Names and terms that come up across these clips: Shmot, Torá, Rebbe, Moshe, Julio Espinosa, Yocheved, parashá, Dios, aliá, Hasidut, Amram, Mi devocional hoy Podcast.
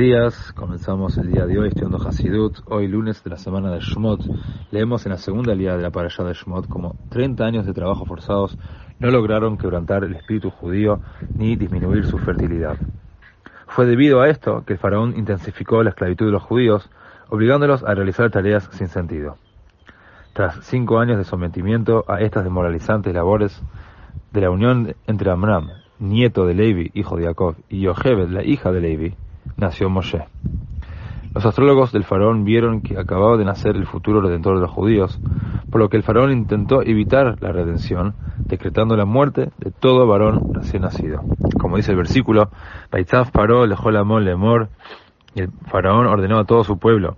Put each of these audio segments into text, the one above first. días, comenzamos el día de hoy estudiando Hasidut, hoy lunes de la semana de Shmot. Leemos en la segunda aliá de la parashá de Shmot como 30 años de trabajo forzados no lograron quebrantar el espíritu judío ni disminuir su fertilidad. Fue debido a esto que el faraón intensificó la esclavitud de los judíos, obligándolos a realizar tareas sin sentido. Tras 5 años de sometimiento a estas desmoralizantes labores, de la unión entre Amram, nieto de Levi, hijo de Jacob, y Yocheved, la hija de Levi, nació Moshe. Los astrólogos del faraón vieron que acababa de nacer el futuro redentor de los judíos, por lo que el faraón intentó evitar la redención, decretando la muerte de todo varón recién nacido. Como dice el versículo, Baitzav paró, lejó la mol lemor, y el faraón ordenó a todo su pueblo: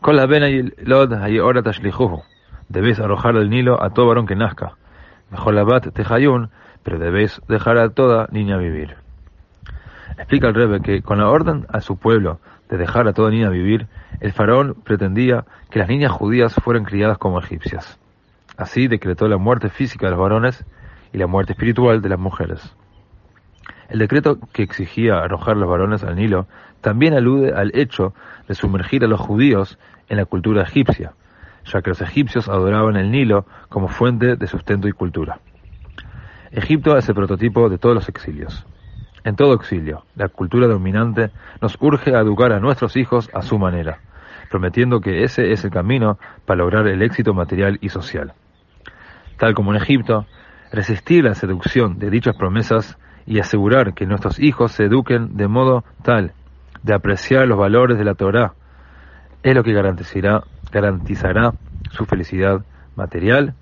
Con la vena y lod hay hora tashlijuhu, debéis arrojar al Nilo a todo varón que nazca. Mejor la bat tejayun, pero debéis dejar a toda niña vivir. Explica el Rebbe que con la orden a su pueblo de dejar a toda niña vivir, el faraón pretendía que las niñas judías fueran criadas como egipcias. Así decretó la muerte física de los varones y la muerte espiritual de las mujeres. El decreto que exigía arrojar a los varones al Nilo también alude al hecho de sumergir a los judíos en la cultura egipcia, ya que los egipcios adoraban el Nilo como fuente de sustento y cultura. Egipto es el prototipo de todos los exilios. En todo exilio, la cultura dominante nos urge a educar a nuestros hijos a su manera, prometiendo que ese es el camino para lograr el éxito material y social. Tal como en Egipto, resistir la seducción de dichas promesas y asegurar que nuestros hijos se eduquen de modo tal de apreciar los valores de la Torá es lo que garantizará su felicidad material,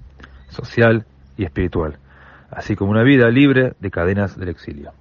social y espiritual, así como una vida libre de cadenas del exilio.